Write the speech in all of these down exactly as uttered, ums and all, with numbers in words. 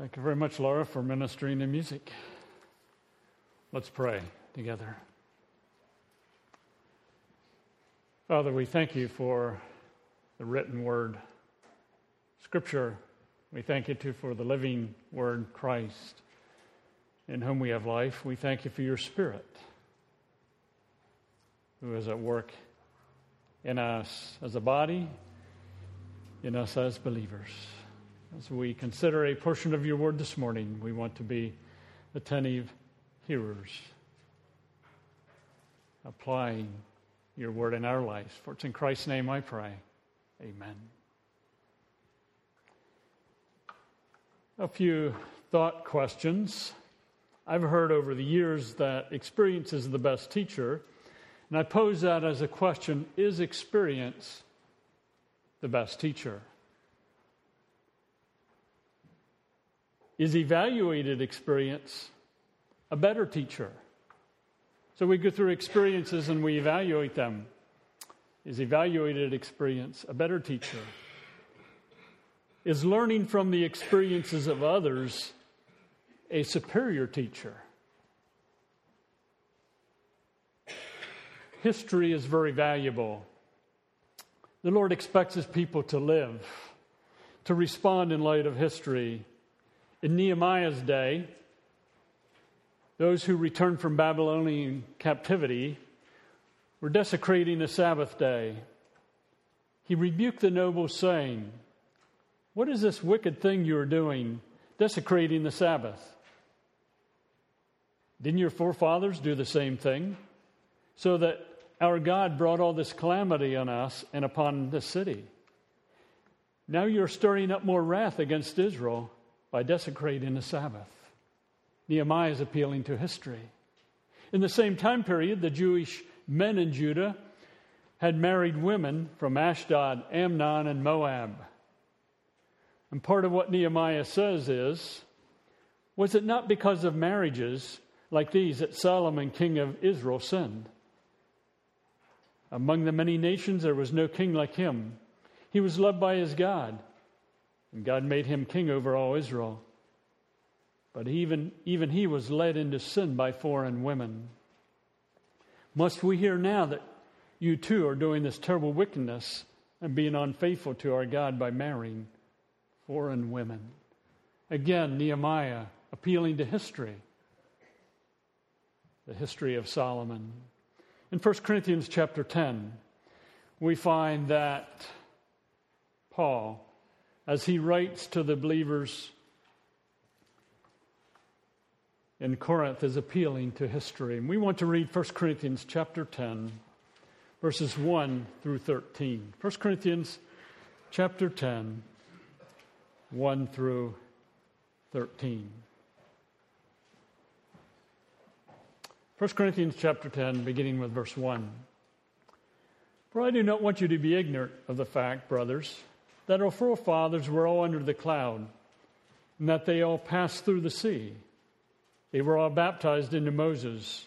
Thank you very much, Laura, for ministering to music. Let's pray together. Father, we thank you for the written word, Scripture. We thank you, too, for the living word, Christ, in whom we have life. We thank you for your Spirit, who is at work in us as a body, in us as believers. As we consider a portion of your word this morning, we want to be attentive hearers, applying your word in our lives. For it's in Christ's name I pray. Amen. A few thought questions. I've heard over the years that experience is the best teacher, and I pose that as a question: is experience the best teacher? Is evaluated experience a better teacher? So we go through experiences and we evaluate them. Is evaluated experience a better teacher? Is learning from the experiences of others a superior teacher? History is very valuable. The Lord expects his people to live, to respond in light of history. In Nehemiah's day, those who returned from Babylonian captivity were desecrating the Sabbath day. He rebuked the nobles, saying, "What is this wicked thing you are doing, desecrating the Sabbath? Didn't your forefathers do the same thing? So that our God brought all this calamity on us and upon this city. Now you're stirring up more wrath against Israel by desecrating the Sabbath." Nehemiah is appealing to history. In the same time period, the Jewish men in Judah had married women from Ashdod, Amnon, and Moab. And part of what Nehemiah says is, was it not because of marriages like these that Solomon, king of Israel, sinned? Among the many nations, there was no king like him. He was loved by his God, and God made him king over all Israel. But even, even he was led into sin by foreign women. Must we hear now that you too are doing this terrible wickedness and being unfaithful to our God by marrying foreign women? Again, Nehemiah appealing to history, the history of Solomon. In First Corinthians chapter ten, we find that Paul, as he writes to the believers in Corinth, is appealing to history. And we want to read First Corinthians chapter ten, verses one through thirteen. First Corinthians chapter ten, one through thirteen. First Corinthians chapter ten, beginning with verse one. "For I do not want you to be ignorant of the fact, brothers, that our forefathers were all under the cloud, and that they all passed through the sea. They were all baptized into Moses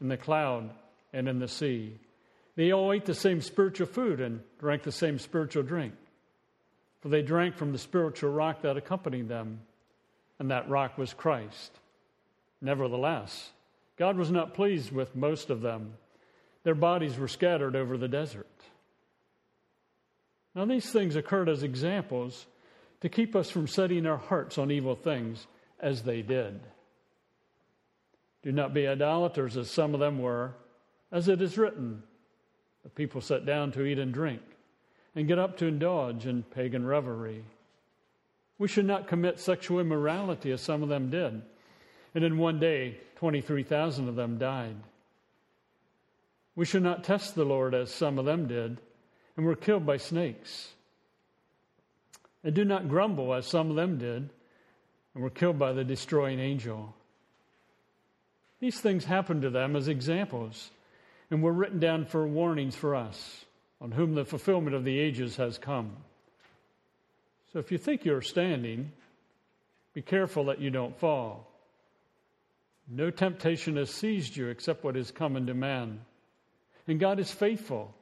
in the cloud and in the sea. They all ate the same spiritual food and drank the same spiritual drink, for they drank from the spiritual rock that accompanied them, and that rock was Christ. Nevertheless, God was not pleased with most of them. Their bodies were scattered over the desert. Now these things occurred as examples to keep us from setting our hearts on evil things as they did. Do not be idolaters as some of them were, as it is written, the people sat down to eat and drink and get up to indulge in pagan revelry. We should not commit sexual immorality as some of them did, and in one day twenty-three thousand of them died. We should not test the Lord as some of them did, and were killed by snakes. And do not grumble as some of them did, and were killed by the destroying angel. These things happened to them as examples, and were written down for warnings for us, on whom the fulfillment of the ages has come. So if you think you're standing, be careful that you don't fall. No temptation has seized you except what is common to man. And God is faithful.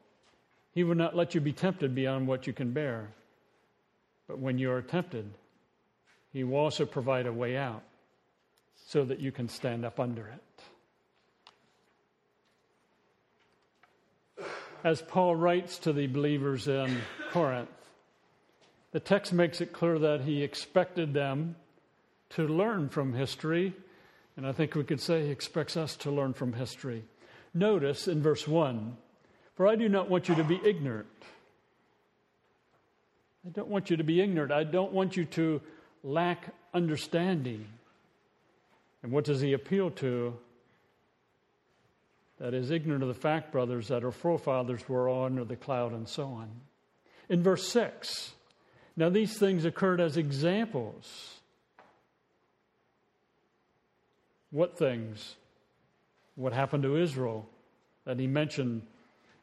He will not let you be tempted beyond what you can bear. But when you are tempted, He will also provide a way out so that you can stand up under it. As Paul writes to the believers in Corinth, the text makes it clear that he expected them to learn from history, and I think we could say he expects us to learn from history. Notice in verse one, for I do not want you to be ignorant. I don't want you to be ignorant. I don't want you to lack understanding. And what does he appeal to? That is ignorant of the fact, brothers, that our forefathers were all under the cloud and so on. In verse six, now these things occurred as examples. What things? What happened to Israel that he mentioned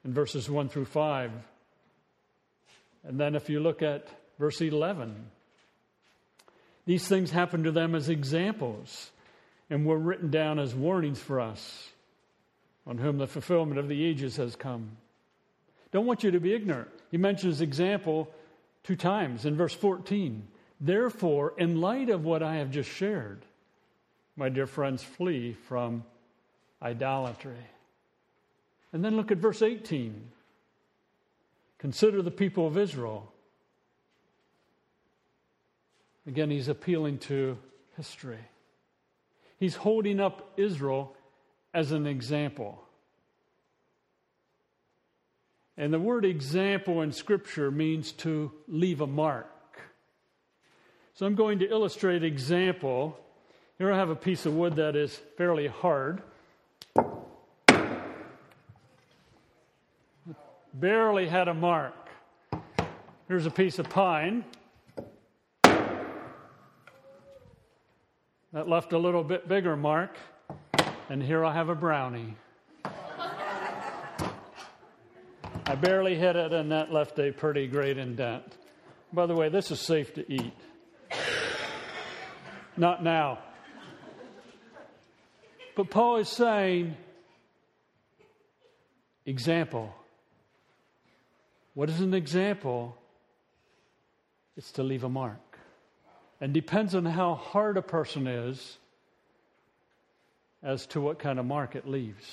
in verses one through five. And then if you look at verse eleven, these things happened to them as examples and were written down as warnings for us, on whom the fulfillment of the ages has come. Don't want you to be ignorant. He mentions example two times in verse fourteen. Therefore, in light of what I have just shared, my dear friends, flee from idolatry. And then look at verse eighteen. Consider the people of Israel. Again, he's appealing to history. He's holding up Israel as an example. And the word example in Scripture means to leave a mark. So I'm going to illustrate example. Here I have a piece of wood that is fairly hard. Barely had a mark. Here's a piece of pine. That left a little bit bigger mark. And here I have a brownie. I barely hit it, and that left a pretty great indent. By the way, this is safe to eat. Not now. But Paul is saying, example. What is an example? It's to leave a mark. And depends on how hard a person is as to what kind of mark it leaves.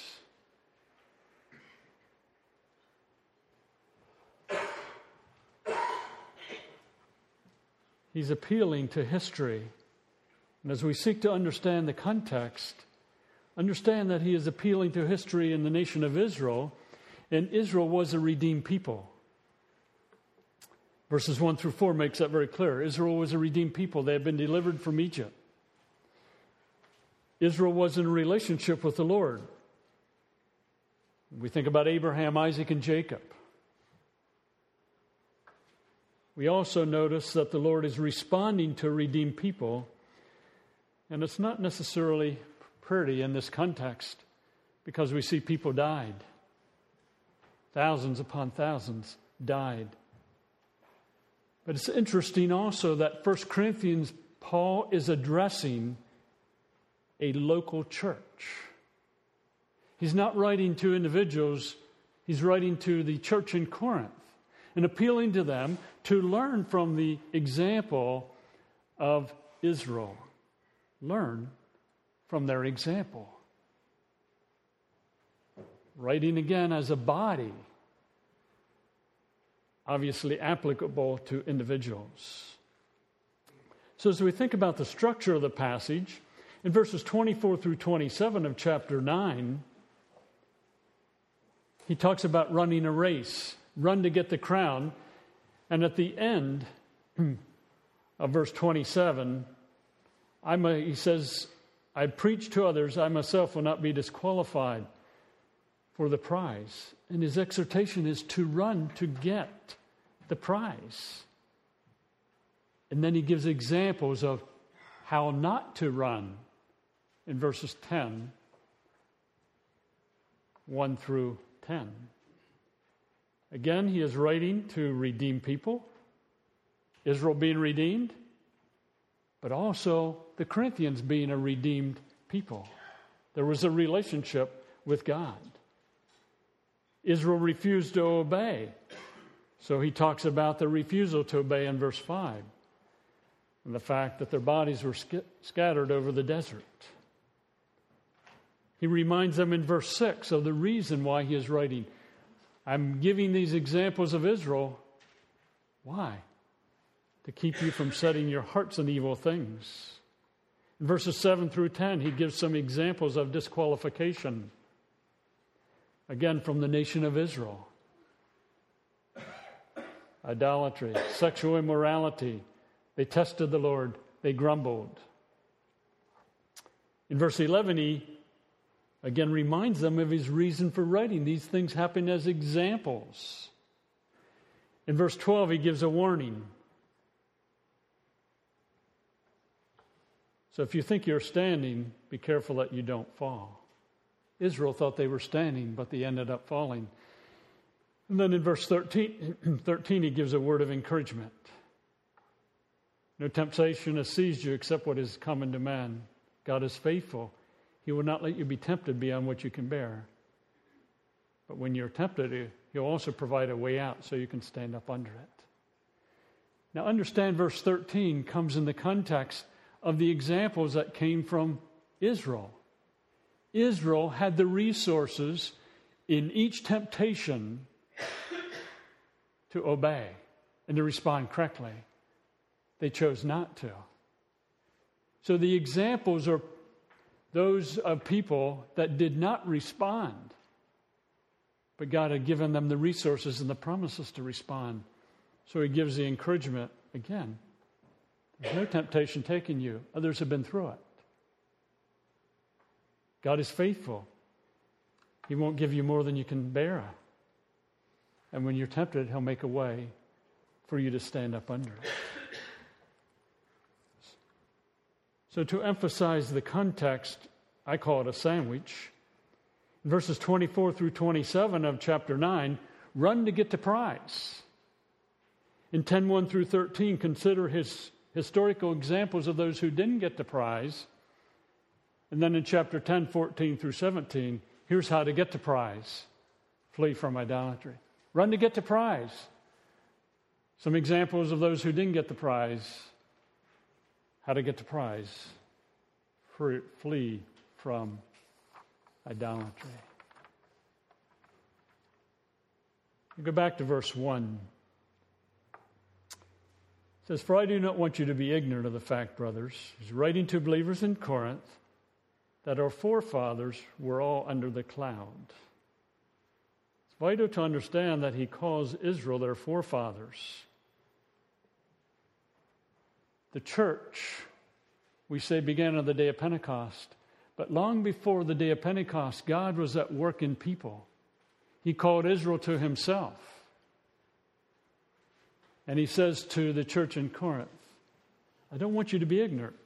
He's appealing to history. And as we seek to understand the context, understand that he is appealing to history in the nation of Israel. And Israel was a redeemed people. Verses one through four makes that very clear. Israel was a redeemed people. They had been delivered from Egypt. Israel was in a relationship with the Lord. We think about Abraham, Isaac, and Jacob. We also notice that the Lord is responding to redeemed people. And it's not necessarily pretty in this context because we see people died. Thousands upon thousands died. But it's interesting also that First Corinthians, Paul is addressing a local church. He's not writing to individuals. He's writing to the church in Corinth and appealing to them to learn from the example of Israel. Learn from their example. Writing again as a body. Obviously applicable to individuals. So as we think about the structure of the passage, in verses twenty-four through twenty-seven of chapter nine, he talks about running a race, run to get the crown. And at the end of verse twenty-seven, I may, he says, I preach to others, I myself will not be disqualified for the prize. And his exhortation is to run to get the prize. And then he gives examples of how not to run in verses ten, one through ten. Again, he is writing to redeemed people, Israel being redeemed, but also the Corinthians being a redeemed people. There was a relationship with God. Israel refused to obey. So he talks about the refusal to obey in verse five. and the fact that their bodies were sc- scattered over the desert. He reminds them in verse six of the reason why he is writing. I'm giving these examples of Israel. Why? To keep you from setting your hearts on evil things. In verses seven through ten, he gives some examples of disqualification. Again, from the nation of Israel. Idolatry, sexual immorality. They tested the Lord. They grumbled. In verse eleven, he again reminds them of his reason for writing. These things happen as examples. In verse twelve, he gives a warning. So if you think you're standing, be careful that you don't fall. Israel thought they were standing, but they ended up falling. And then in verse thirteen, thirteen, he gives a word of encouragement. No temptation has seized you except what is common to man. God is faithful. He will not let you be tempted beyond what you can bear. But when you're tempted, he'll also provide a way out so you can stand up under it. Now understand, verse thirteen comes in the context of the examples that came from Israel. Israel had the resources in each temptation to obey and to respond correctly. They chose not to. So the examples are those of people that did not respond. But God had given them the resources and the promises to respond. So he gives the encouragement again. There's no temptation taking you. Others have been through it. God is faithful. He won't give you more than you can bear. And when you're tempted, he'll make a way for you to stand up under it. So to emphasize the context, I call it a sandwich. In verses twenty-four through twenty-seven of chapter nine, run to get the prize. In ten one through thirteen, consider his historical examples of those who didn't get the prize. And then in chapter ten, fourteen through seventeen, here's how to get the prize. Flee from idolatry. Run to get the prize. Some examples of those who didn't get the prize. How to get the prize. Flee from idolatry. We go back to verse one. It says, "For I do not want you to be ignorant of the fact, brothers." He's writing to believers in Corinth, that our forefathers were all under the cloud. It's vital to understand that he calls Israel their forefathers. The church, we say, began on the day of Pentecost, but long before the day of Pentecost, God was at work in people. He called Israel to himself. And he says to the church in Corinth, I don't want you to be ignorant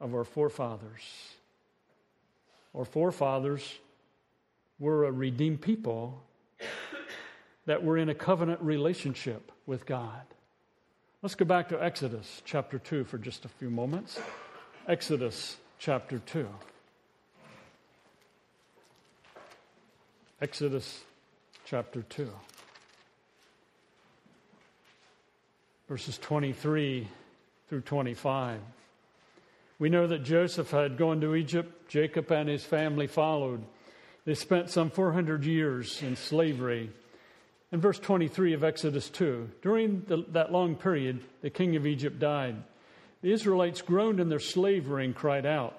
of our forefathers. Our forefathers were a redeemed people that were in a covenant relationship with God. Let's go back to Exodus chapter two for just a few moments. Exodus chapter two. Exodus chapter two. Verses twenty-three through twenty-five. We know that Joseph had gone to Egypt. Jacob and his family followed. They spent some four hundred years in slavery. In verse twenty-three of Exodus two, during the, that long period, the king of Egypt died. The Israelites groaned in their slavery and cried out.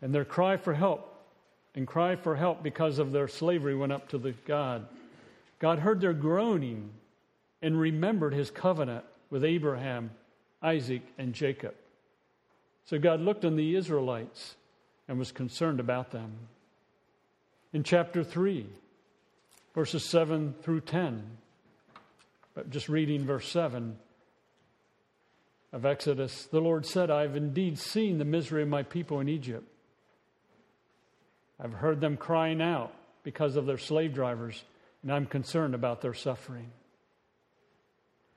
And their cry for help, and cry for help because of their slavery went up to the God. God heard their groaning and remembered his covenant with Abraham, Isaac, and Jacob. So God looked on the Israelites and was concerned about them. In chapter three, verses seven through ten, but just reading verse seven of Exodus, the Lord said, I have indeed seen the misery of my people in Egypt. I've heard them crying out because of their slave drivers, and I'm concerned about their suffering.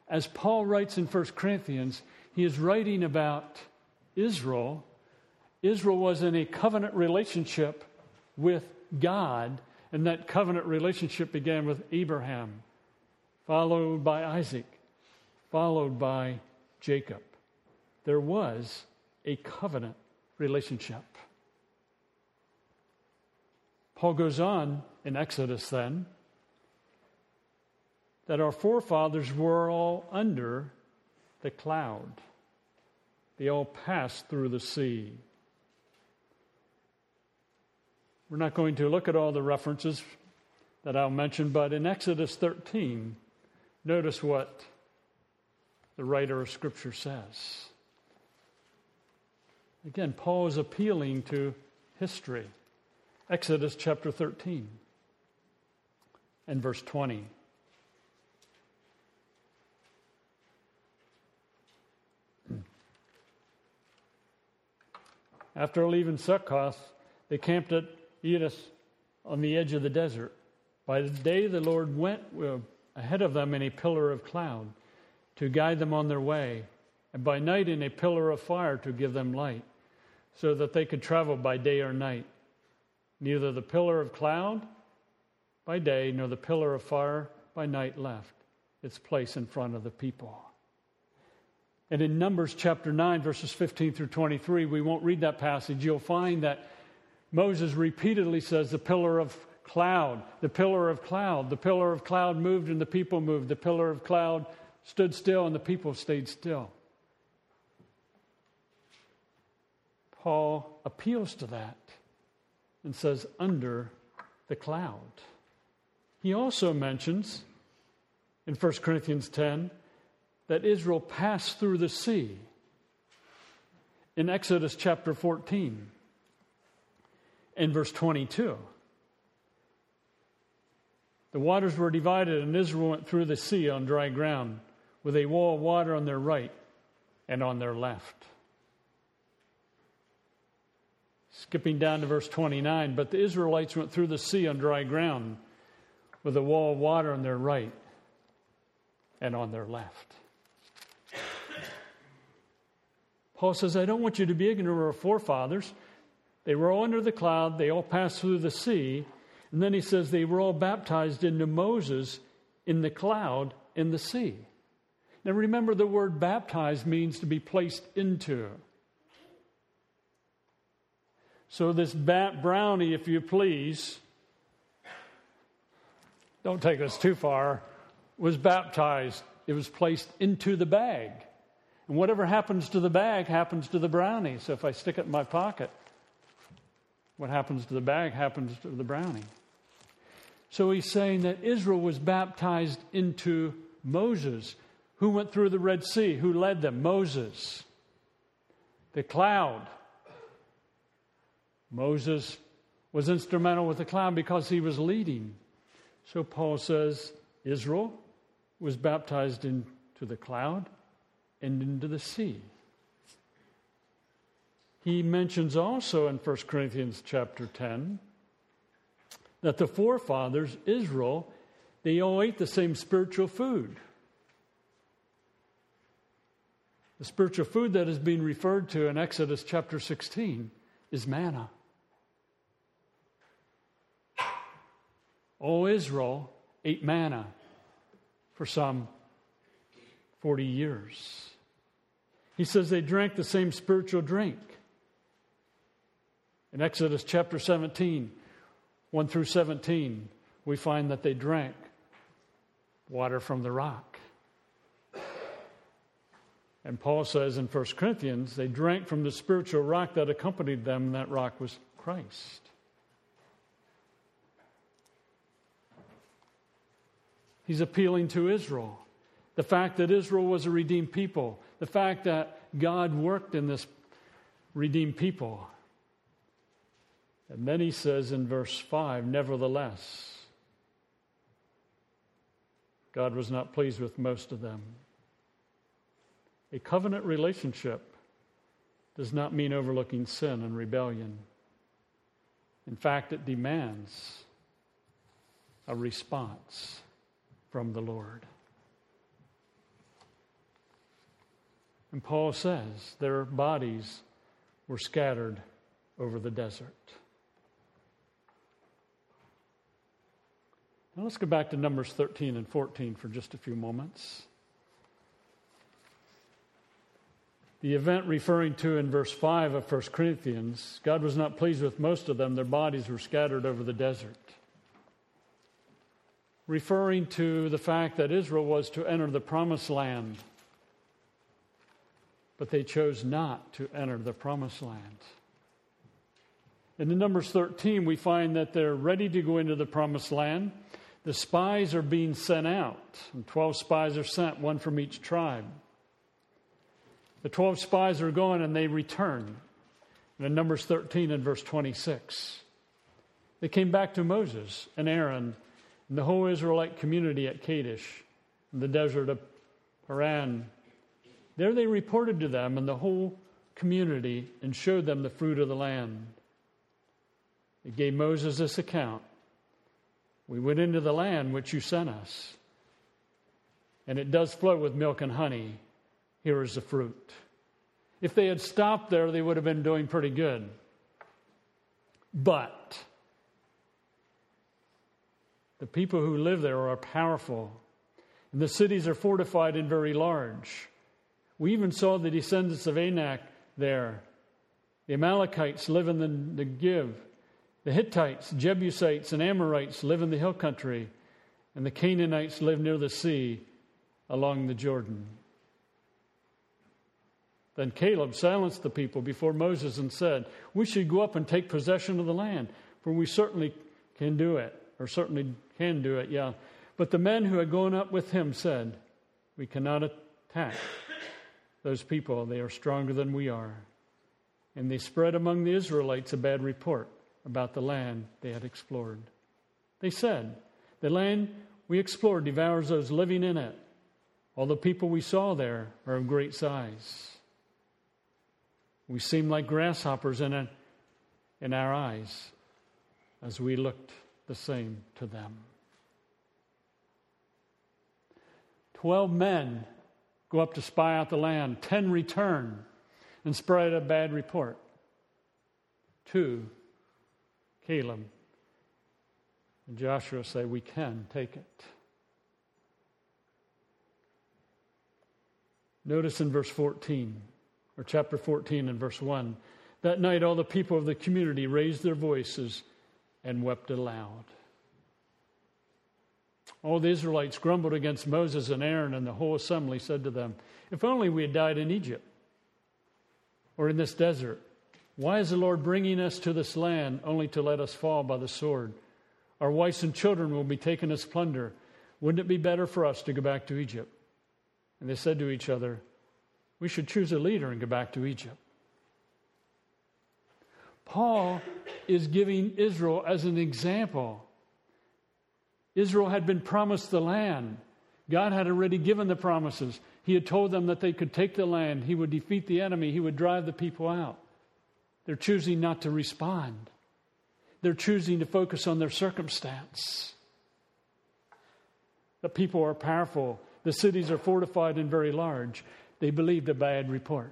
As Paul writes in First Corinthians, he is writing about Israel, Israel was in a covenant relationship with God, and that covenant relationship began with Abraham, followed by Isaac, followed by Jacob. there was a covenant relationship. Paul goes on in Exodus then, that our forefathers were all under the cloud. They all passed through the sea. We're not going to look at all the references that I'll mention, but in Exodus thirteen, notice what the writer of Scripture says. Again, Paul is appealing to history. Exodus chapter thirteen and verse twenty. After leaving Succoth, they camped at Edith on the edge of the desert. By the day the Lord went ahead of them in a pillar of cloud to guide them on their way, and by night in a pillar of fire to give them light, so that they could travel by day or night. Neither the pillar of cloud by day nor the pillar of fire by night left its place in front of the people. And in Numbers chapter nine, verses fifteen through twenty-three, we won't read that passage. You'll find that Moses repeatedly says, the pillar of cloud, the pillar of cloud, the pillar of cloud moved and the people moved. The pillar of cloud stood still and the people stayed still. Paul appeals to that and says, under the cloud. He also mentions in First Corinthians ten, that Israel passed through the sea. In Exodus chapter fourteen and verse twenty-two, the waters were divided and Israel went through the sea on dry ground with a wall of water on their right and on their left. Skipping down to verse twenty-nine, but the Israelites went through the sea on dry ground with a wall of water on their right and on their left. Paul says, I don't want you to be ignorant of our forefathers. They were all under the cloud. They all passed through the sea. And then he says they were all baptized into Moses in the cloud in the sea. Now remember, the word baptized means to be placed into. So this bat brownie, if you please, don't take us too far, was baptized. It was placed into the bag. And whatever happens to the bag happens to the brownie. So if I stick it in my pocket, what happens to the bag happens to the brownie. So he's saying that Israel was baptized into Moses, who went through the Red Sea, who led them, Moses. The cloud. Moses was instrumental with the cloud because he was leading. So Paul says Israel was baptized into the cloud and into the sea. He mentions also in First Corinthians chapter ten that the forefathers, Israel, they all ate the same spiritual food. The spiritual food that is being referred to in Exodus chapter sixteen is manna. All Israel ate manna for some forty years. He says they drank the same spiritual drink. In Exodus chapter seventeen, one through seventeen, we find that they drank water from the rock. And Paul says in First Corinthians, they drank from the spiritual rock that accompanied them, and that rock was Christ. He's appealing to Israel. The fact that Israel was a redeemed people. The fact that God worked in this redeemed people. And then he says in verse five, nevertheless, God was not pleased with most of them. A covenant relationship does not mean overlooking sin and rebellion. In fact, it demands a response from the Lord. And Paul says their bodies were scattered over the desert. Now let's go back to Numbers thirteen and fourteen for just a few moments. The event referring to in verse five of First Corinthians, God was not pleased with most of them. Their bodies were scattered over the desert. Referring to the fact that Israel was to enter the promised land, but they chose not to enter the promised land. And in Numbers thirteen, we find that they're ready to go into the promised land. The spies are being sent out, and twelve spies are sent, one from each tribe. The twelve spies are gone, and they return. And in Numbers thirteen and verse twenty-six, they came back to Moses and Aaron and the whole Israelite community at Kadesh in the desert of Paran. There they reported to them and the whole community and showed them the fruit of the land. They gave Moses this account. We went into the land which you sent us, and it does flow with milk and honey. Here is the fruit. If they had stopped there, they would have been doing pretty good. But the people who live there are powerful, and the cities are fortified and very large. We even saw the descendants of Anak there. The Amalekites live in the Negev. The Hittites, Jebusites, and Amorites live in the hill country, and the Canaanites live near the sea along the Jordan. Then Caleb silenced the people before Moses and said, we should go up and take possession of the land, for we certainly can do it, or certainly can do it, yeah. But the men who had gone up with him said, we cannot attack those people. They are stronger than we are. And they spread among the Israelites a bad report about the land they had explored. They said, the land we explored devours those living in it. All the people we saw there are of great size. We seemed like grasshoppers in, a, in our eyes as we looked the same to them. Twelve men go up to spy out the land. Ten return and spread a bad report. Two, Caleb and Joshua, say, we can take it. Notice in verse fourteen, or chapter fourteen and verse one, that night all the people of the community raised their voices and wept aloud. All the Israelites grumbled against Moses and Aaron, and the whole assembly said to them, if only we had died in Egypt or in this desert. Why is the Lord bringing us to this land only to let us fall by the sword? Our wives and children will be taken as plunder. Wouldn't it be better for us to go back to Egypt? And they said to each other, we should choose a leader and go back to Egypt. Paul is giving Israel as an example. Israel had been promised the land. God had already given the promises. He had told them that they could take the land. He would defeat the enemy. He would drive the people out. They're choosing not to respond. They're choosing to focus on their circumstance. The people are powerful. The cities are fortified and very large. They believed a bad report.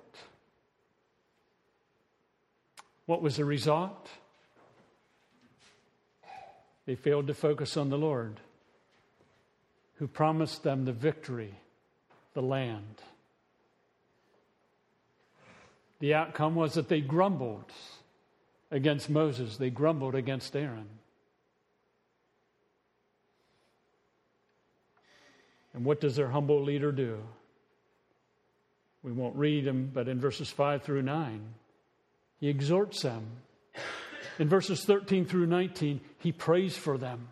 What was the result? They failed to focus on the Lord, who promised them the victory, the land. The outcome was that they grumbled against Moses. They grumbled against Aaron. And what does their humble leader do? We won't read them, but in verses five through nine, he exhorts them. In verses thirteen through nineteen, he prays for them.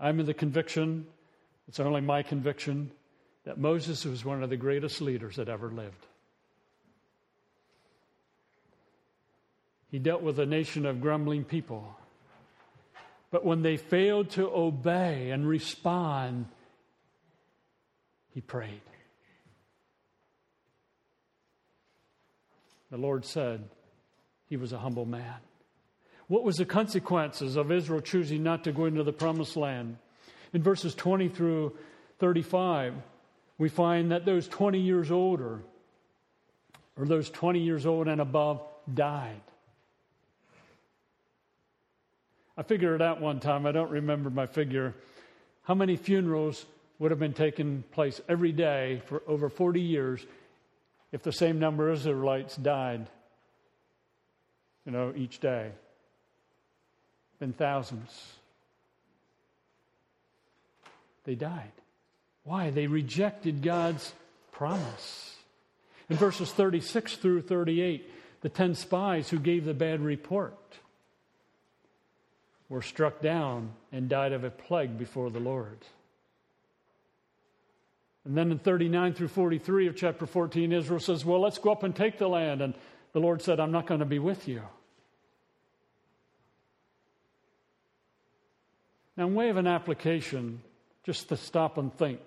I'm in the conviction, it's only my conviction, that Moses was one of the greatest leaders that ever lived. He dealt with a nation of grumbling people. But when they failed to obey and respond, he prayed. The Lord said he was a humble man. What was the consequences of Israel choosing not to go into the promised land? In verses twenty through thirty-five, we find that those twenty years older, or those twenty years old and above, died. I figured it out one time. I don't remember my figure. How many funerals would have been taking place every day for over forty years if the same number of Israelites died, you know, each day. Been thousands. They died. Why? They rejected God's promise. In verses thirty-six through thirty-eight, the ten spies who gave the bad report were struck down and died of a plague before the Lord. And then in thirty-nine through forty-three of chapter fourteen, Israel says, well, let's go up and take the land. And the Lord said, I'm not going to be with you. Now, in way of an application, just to stop and think.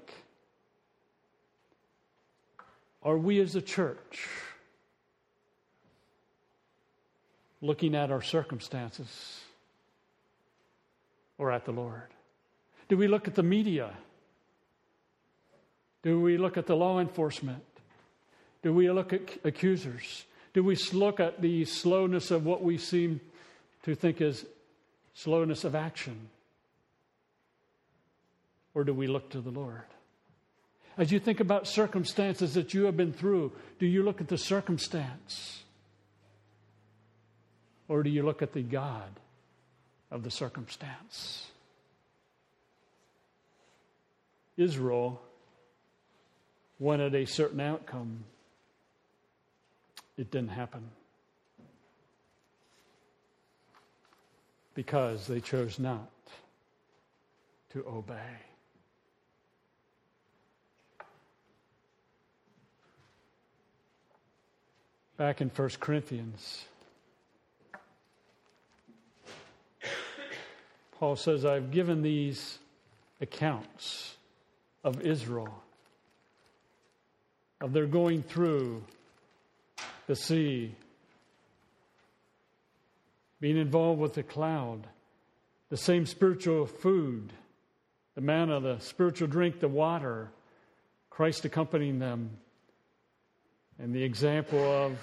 Are we as a church looking at our circumstances or at the Lord? Do we look at the media? Do we look at the law enforcement? Do we look at accusers? Do we look at the slowness of what we seem to think is slowness of action? Or do we look to the Lord? As you think about circumstances that you have been through, do you look at the circumstance? Or do you look at the God of the circumstance? Israel wanted a certain outcome. It didn't happen. Because they chose not to obey. Back in First Corinthians, Paul says, I've given these accounts of Israel, of their going through the sea, being involved with the cloud, the same spiritual food, the manna, the spiritual drink, the water, Christ accompanying them, and the example of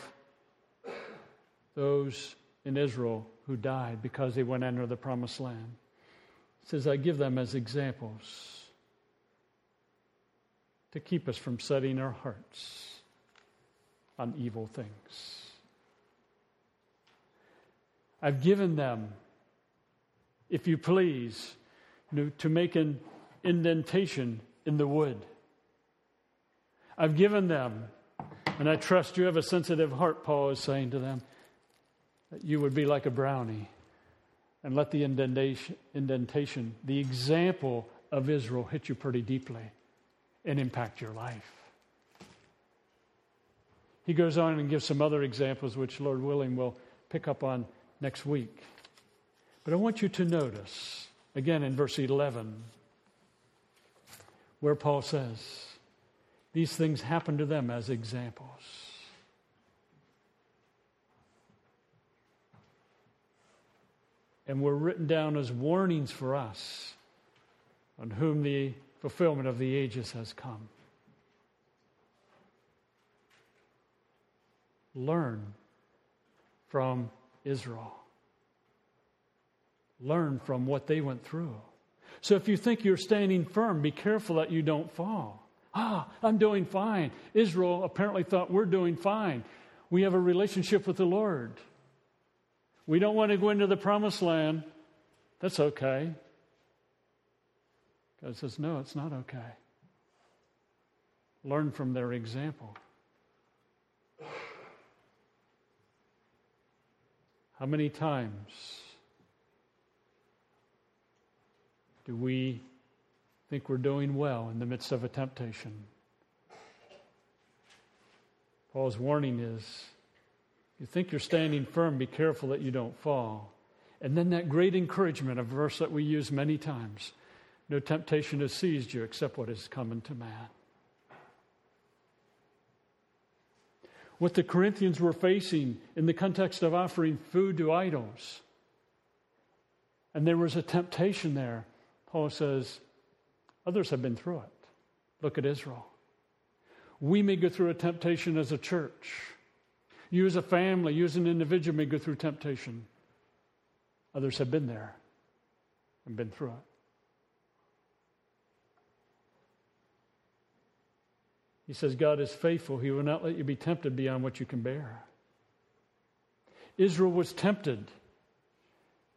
those in Israel who died because they went under the promised land. It says, I give them as examples to keep us from setting our hearts on evil things. I've given them, if you please, to make an indentation in the wood. I've given them. And I trust you have a sensitive heart, Paul is saying to them, that you would be like a brownie and let the indentation, indentation, the example of Israel hit you pretty deeply and impact your life. He goes on and gives some other examples, which Lord willing we'll pick up on next week. But I want you to notice, again in verse eleven, where Paul says, these things happen to them as examples. And were written down as warnings for us on whom the fulfillment of the ages has come. Learn from Israel. Learn from what they went through. So if you think you're standing firm, be careful that you don't fall. Ah, I'm doing fine. Israel apparently thought we're doing fine. We have a relationship with the Lord. We don't want to go into the promised land. That's okay. God says, no, it's not okay. Learn from their example. How many times do we think we're doing well in the midst of a temptation? Paul's warning is, you think you're standing firm, be careful that you don't fall. And then that great encouragement, a verse that we use many times, no temptation has seized you except what is common to man. What the Corinthians were facing in the context of offering food to idols, and there was a temptation there, Paul says, others have been through it. Look at Israel. We may go through a temptation as a church. You as a family, you as an individual may go through temptation. Others have been there and been through it. He says, God is faithful. He will not let you be tempted beyond what you can bear. Israel was tempted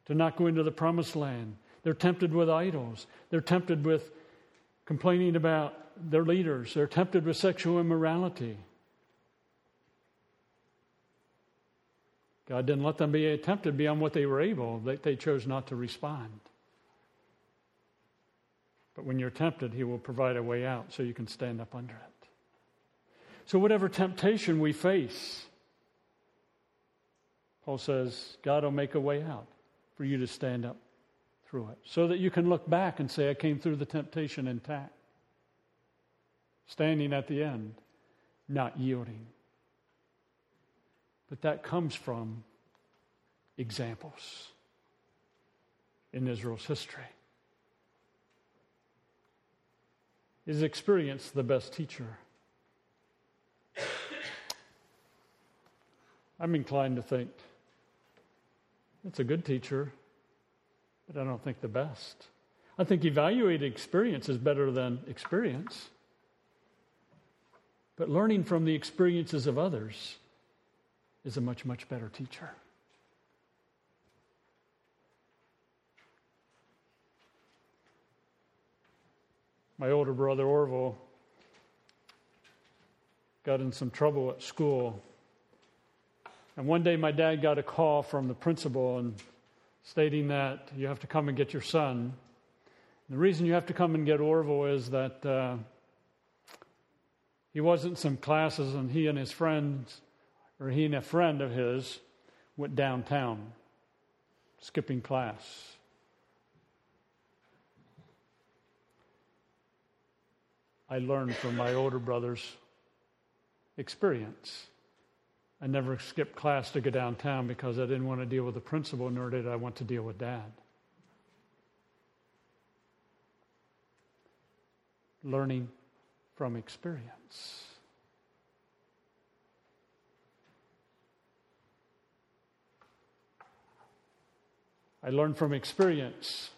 to not go into the promised land. They're tempted with idols. They're tempted with complaining about their leaders. They're tempted with sexual immorality. God didn't let them be tempted beyond what they were able. They, they chose not to respond. But when you're tempted, He will provide a way out so you can stand up under it. So whatever temptation we face, Paul says, God will make a way out for you to stand up through it so that you can look back and say, I came through the temptation intact, standing at the end, not yielding. But that comes from examples in Israel's history. Is experience the best teacher? I'm inclined to think it's a good teacher, but I don't think the best. I think evaluated experience is better than experience. But learning from the experiences of others is a much, much better teacher. My older brother Orville got in some trouble at school. And one day my dad got a call from the principal and stating that you have to come and get your son. And the reason you have to come and get Orville is that uh, he wasn't in some classes, and he and his friends, or he and a friend of his, went downtown, skipping class. I learned from my older brother's experience. I never skipped class to go downtown because I didn't want to deal with the principal, nor did I want to deal with Dad. Learning from experience. I learned from experience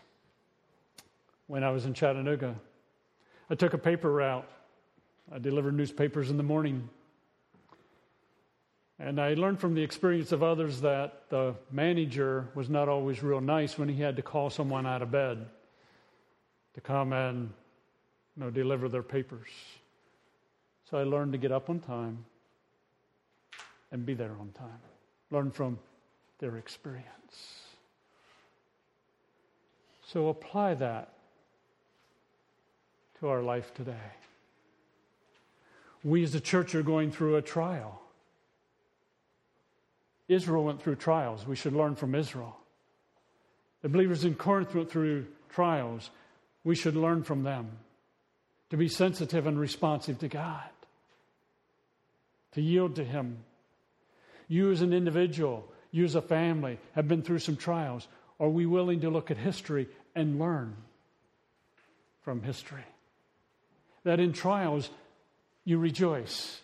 when I was in Chattanooga. I took a paper route. I delivered newspapers in the morning. And I learned from the experience of others that the manager was not always real nice when he had to call someone out of bed to come and, you know, deliver their papers. So I learned to get up on time and be there on time. Learn from their experience. So apply that to our life today. We as a church are going through a trial. Israel went through trials. We should learn from Israel. The believers in Corinth went through trials. We should learn from them to be sensitive and responsive to God, to yield to Him. You as an individual, you as a family, have been through some trials. Are we willing to look at history and learn from history? That in trials, you rejoice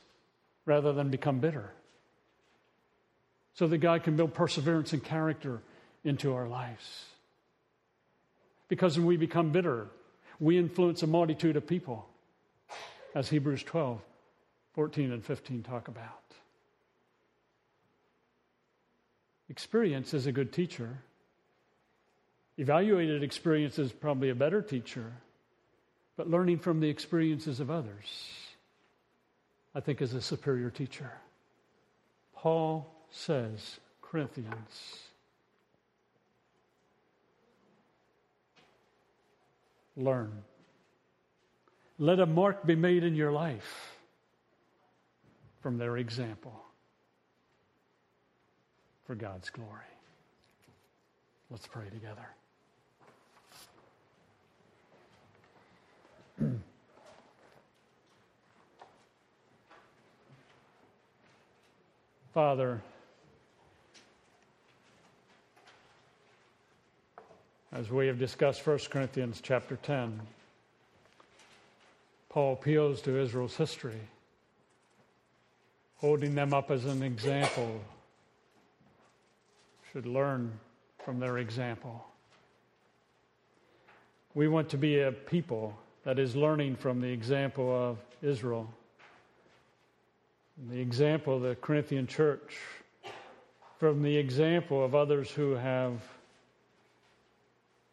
rather than become bitter, so that God can build perseverance and character into our lives. Because when we become bitter, we influence a multitude of people, as Hebrews twelve, fourteen, and fifteen talk about. Experience is a good teacher. Evaluated experience is probably a better teacher, but learning from the experiences of others, I think, is a superior teacher. Paul says, Corinthians, learn. Let a mark be made in your life from their example for God's glory. Let's pray together. Father, as we have discussed First Corinthians chapter ten, Paul appeals to Israel's history, holding them up as an example. Should learn from their example. We want to be a people that is learning from the example of Israel the example of the Corinthian church, from the example of others who have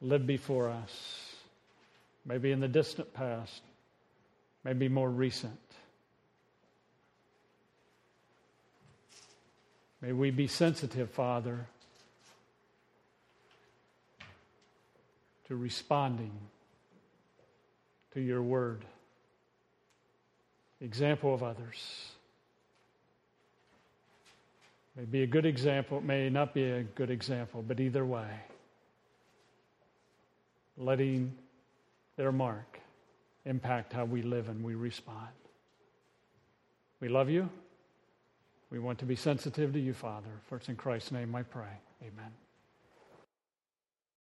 lived before us, maybe in the distant past, maybe more recent. May we be sensitive, Father, to responding to your word, example of others. May be a good example, it may not be a good example, but either way, letting their mark impact how we live and we respond. We love you. We want to be sensitive to you, Father. For it's in Christ's name I pray. Amen.